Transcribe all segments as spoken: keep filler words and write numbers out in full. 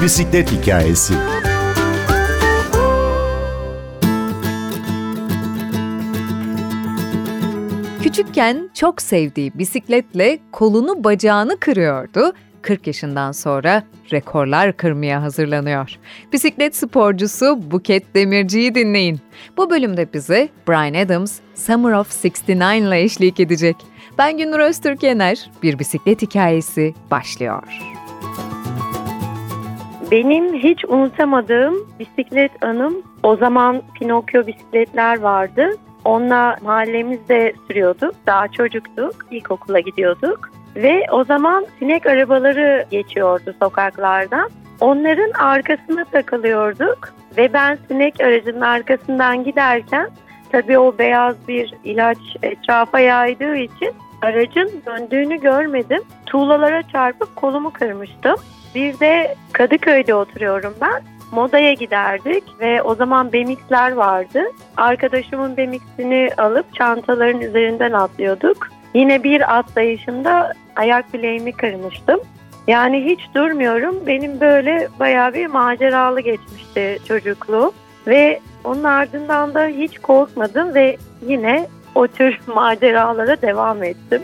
Bir Bisiklet Hikayesi. Küçükken çok sevdiği bisikletle kolunu bacağını kırıyordu. kırk yaşından sonra rekorlar kırmaya hazırlanıyor. Bisiklet sporcusu Buket Demirci'yi dinleyin. Bu bölümde bize Brian Adams, Summer of altmış dokuz ile eşlik edecek. Ben Günnur Öztürk Ener, Bir Bisiklet Hikayesi başlıyor. Benim hiç unutamadığım bisiklet anım, o zaman Pinokyo bisikletler vardı. Onunla mahallemizde sürüyorduk, daha çocuktuk, ilkokula gidiyorduk. Ve o zaman sinek arabaları geçiyordu sokaklardan. Onların arkasına takılıyorduk ve ben sinek aracının arkasından giderken, tabii o beyaz bir ilaç etrafa yaydığı için aracın döndüğünü görmedim. Tuğlalara çarpıp kolumu kırmıştım. Bir de Kadıköy'de oturuyorum ben. Moda'ya giderdik ve o zaman B M X'ler vardı. Arkadaşımın B M X'ini alıp çantaların üzerinden atlıyorduk. Yine bir atlayışımda ayak bileğimi kırmıştım. Yani hiç durmuyorum. Benim böyle bayağı bir maceralı geçmişti çocukluğum. Ve onun ardından da hiç korkmadım ve yine o tür maceralara devam ettim.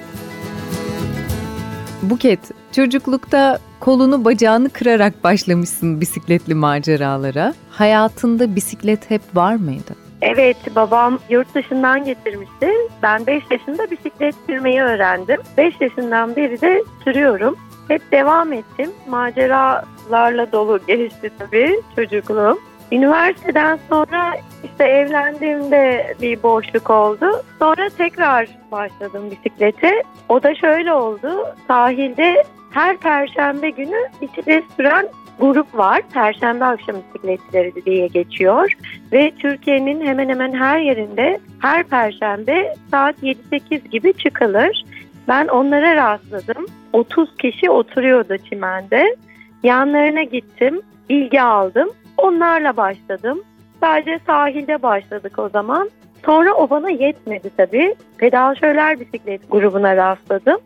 Buket, çocuklukta kolunu bacağını kırarak başlamışsın bisikletli maceralara. Hayatında bisiklet hep var mıydı? Evet, babam yurt dışından getirmişti. Ben beş yaşında bisiklet sürmeyi öğrendim. beş yaşından beri de sürüyorum. Hep devam ettim. Maceralarla dolu geçti tabii çocukluğum. Üniversiteden sonra işte evlendiğimde bir boşluk oldu. Sonra tekrar başladım bisiklete. O da şöyle oldu. Sahilde her perşembe günü bisiklet süren grup var. Perşembe akşam bisikletçileri diye geçiyor. Ve Türkiye'nin hemen hemen her yerinde her perşembe saat yedi sekiz gibi çıkılır. Ben onlara rastladım. otuz kişi oturuyordu çimende. Yanlarına gittim. Bilgi aldım. Onlarla başladım. Sadece sahilde başladık o zaman. Sonra o bana yetmedi tabii. Pedajörler bisiklet grubuna rastladım.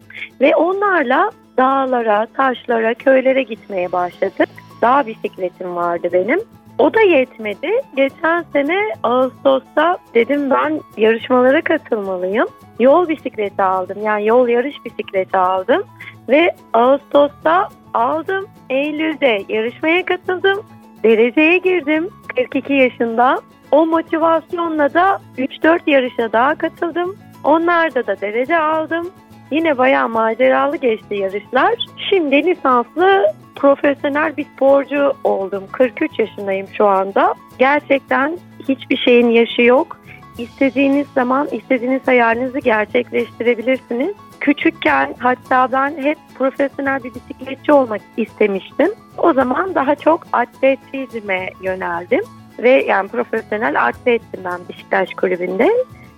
Ve onlarla dağlara, taşlara, köylere gitmeye başladık. Dağ bisikletim vardı benim. O da yetmedi. Geçen sene Ağustos'ta dedim ben yarışmalara katılmalıyım. Yol bisikleti aldım. Yani yol yarış bisikleti aldım. Ve Ağustos'ta aldım. Eylül'de yarışmaya katıldım. Dereceye girdim kırk iki yaşında. O motivasyonla da üç dört yarışa daha katıldım. Onlarda da derece aldım. Yine bayağı maceralı geçti yarışlar. Şimdi lisanslı profesyonel bir sporcu oldum. kırk üç yaşındayım şu anda. Gerçekten hiçbir şeyin yaşı yok. İstediğiniz zaman istediğiniz hayalinizi gerçekleştirebilirsiniz. Küçükken hatta ben hep profesyonel bir bisikletçi olmak istemiştim. O zaman daha çok atletizme yöneldim. Ve yani profesyonel atlettim ben Beşiktaş kulübünde.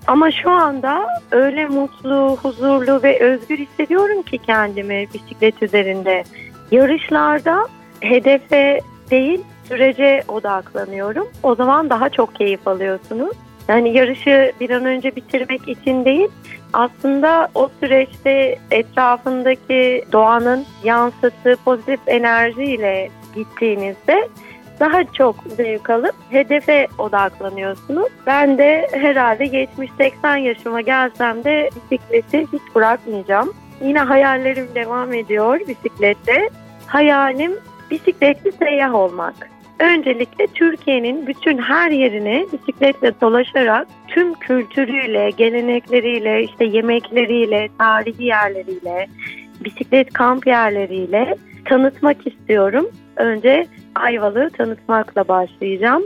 Ama şu anda öyle mutlu, huzurlu ve özgür hissediyorum ki kendimi bisiklet üzerinde. Yarışlarda hedefe değil sürece odaklanıyorum. O zaman daha çok keyif alıyorsunuz. Yani yarışı bir an önce bitirmek için değil, aslında o süreçte etrafındaki doğanın yansıttığı pozitif enerjiyle gittiğinizde daha çok zevk alıp hedefe odaklanıyorsunuz. Ben de herhalde yetmiş seksen yaşıma gelsem de bisikleti hiç bırakmayacağım. Yine hayallerim devam ediyor bisiklette. Hayalim bisikletli seyyah olmak. Öncelikle Türkiye'nin bütün her yerini bisikletle dolaşarak tüm kültürüyle, gelenekleriyle, işte yemekleriyle, tarihi yerleriyle, bisiklet kamp yerleriyle tanıtmak istiyorum. Önce Ayvalık'ı tanıtmakla başlayacağım.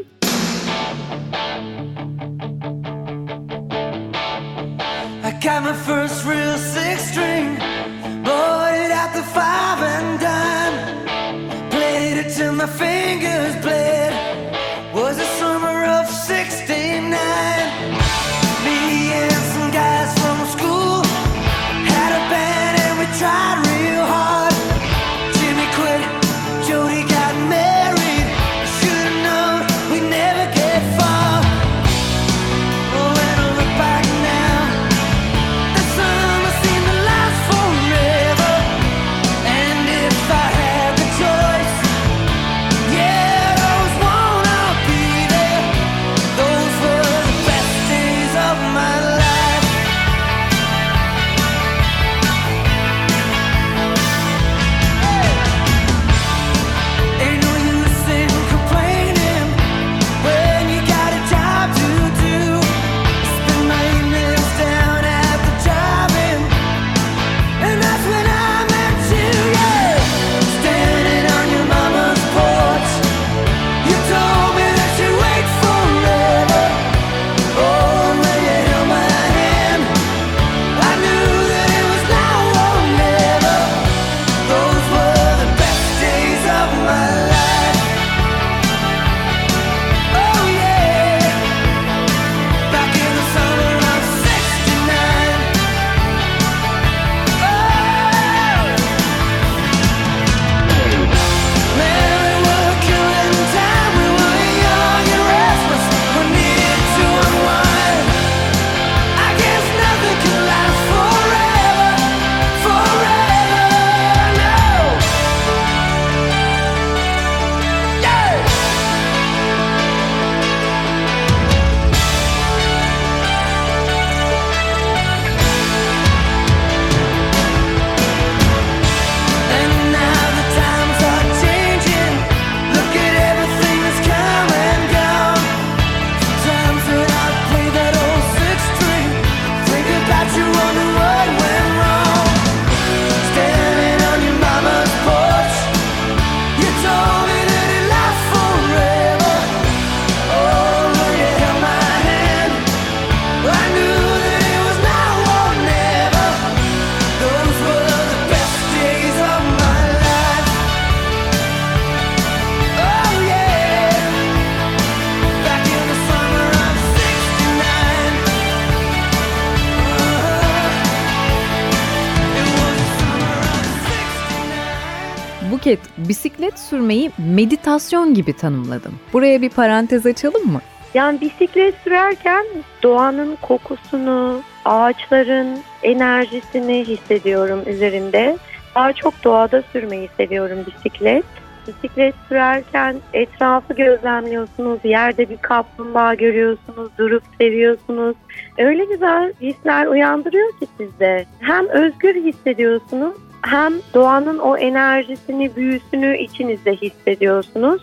Buket, bisiklet sürmeyi meditasyon gibi tanımladım. Buraya bir parantez açalım mı? Yani bisiklet sürerken doğanın kokusunu, ağaçların enerjisini hissediyorum üzerinde. Daha çok doğada sürmeyi seviyorum bisiklet. Bisiklet sürerken etrafı gözlemliyorsunuz, yerde bir kaplumbağa görüyorsunuz, durup seviyorsunuz. Öyle güzel hisler uyandırıyor ki sizde. Hem özgür hissediyorsunuz, hem doğanın o enerjisini, büyüsünü içinizde hissediyorsunuz.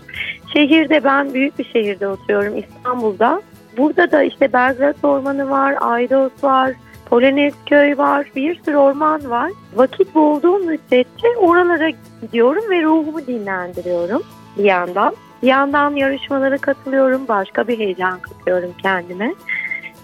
Şehirde, ben büyük bir şehirde oturuyorum, İstanbul'da. Burada da işte Belgrat Ormanı var, Aydos var, Polonezköy var, bir sürü orman var. Vakit bulduğum müddetçe oralara gidiyorum ve ruhumu dinlendiriyorum bir yandan. Bir yandan yarışmalara katılıyorum, başka bir heyecan katıyorum kendime.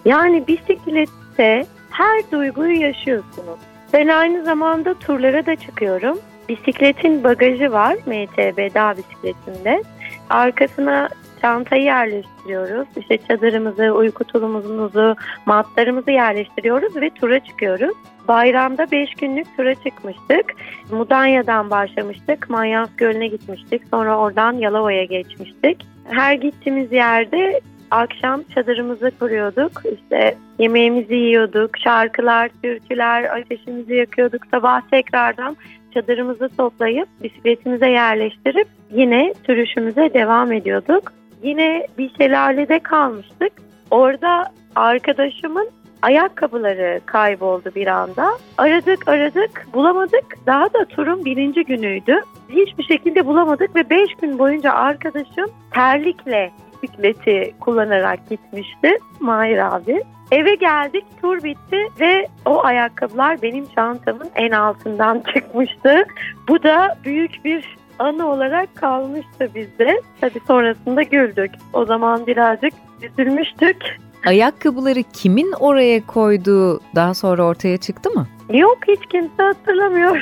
Yani bisiklette her duyguyu yaşıyorsunuz. Ben aynı zamanda turlara da çıkıyorum. Bisikletin bagajı var M T B dağ bisikletinde. Arkasına çantayı yerleştiriyoruz. İşte çadırımızı, uyku tulumumuzu, matlarımızı yerleştiriyoruz ve tura çıkıyoruz. Bayramda beş günlük tura çıkmıştık. Mudanya'dan başlamıştık. Manyas Gölü'ne gitmiştik. Sonra oradan Yalova'ya geçmiştik. Her gittiğimiz yerde akşam çadırımızı kuruyorduk. İşte yemeğimizi yiyorduk. Şarkılar, türküler, ateşimizi yakıyorduk. Sabah tekrardan çadırımızı toplayıp bisikletimize yerleştirip yine sürüşümüze devam ediyorduk. Yine bir şelalede kalmıştık. Orada arkadaşımın ayakkabıları kayboldu bir anda. Aradık aradık bulamadık. Daha da turun birinci günüydü. Hiçbir şekilde bulamadık ve beş gün boyunca arkadaşım terlikle bisikleti kullanarak gitmişti, Mahir abi. Eve geldik, tur bitti ve o ayakkabılar benim çantamın en altından çıkmıştı. Bu da büyük bir anı olarak kalmıştı bizde. Tabii sonrasında güldük. O zaman birazcık üzülmüştük. Ayakkabıları kimin oraya koyduğu daha sonra ortaya çıktı mı? Yok, hiç kimse hatırlamıyor.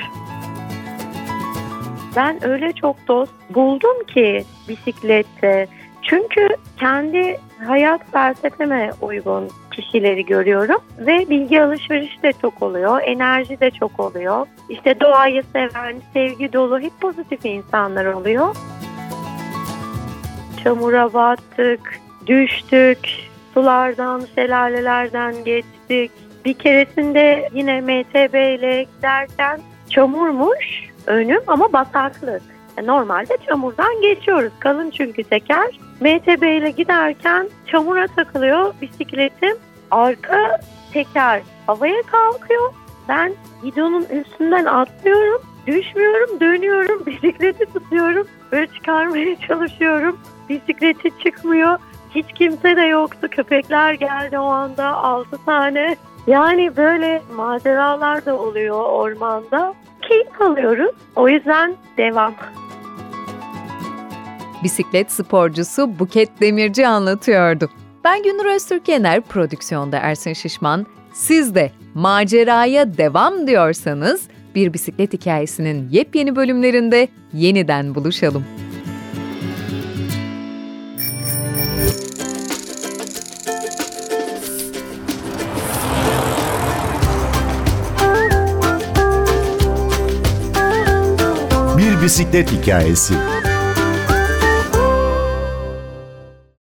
Ben öyle çok dost buldum ki bisiklette. Çünkü kendi hayat felsefeme uygun kişileri görüyorum ve bilgi alışverişi de çok oluyor, enerji de çok oluyor. İşte doğayı seven, sevgi dolu, hep pozitif insanlar oluyor. Çamura battık, düştük, sulardan, şelalelerden geçtik. Bir keresinde yine M T B ile giderken çamurmuş önüm ama bataklık. Normalde çamurdan geçiyoruz. Kalın çünkü teker. M T B ile giderken çamura takılıyor bisikletim. Arka teker havaya kalkıyor. Ben gidonun üstünden atlıyorum. Düşmüyorum, dönüyorum. Bisikleti tutuyorum. Böyle çıkarmaya çalışıyorum. Bisikleti çıkmıyor. Hiç kimse de yoktu. Köpekler geldi o anda. Altı tane. Yani böyle maceralar da oluyor ormanda. Keyif alıyoruz. O yüzden devam. Bisiklet sporcusu Buket Demirci anlatıyordu. Ben Günnur Öztürk Ener, prodüksiyonda Ersin Şişman. Siz de maceraya devam diyorsanız Bir Bisiklet Hikayesi'nin yepyeni bölümlerinde yeniden buluşalım. Bir Bisiklet Hikayesi.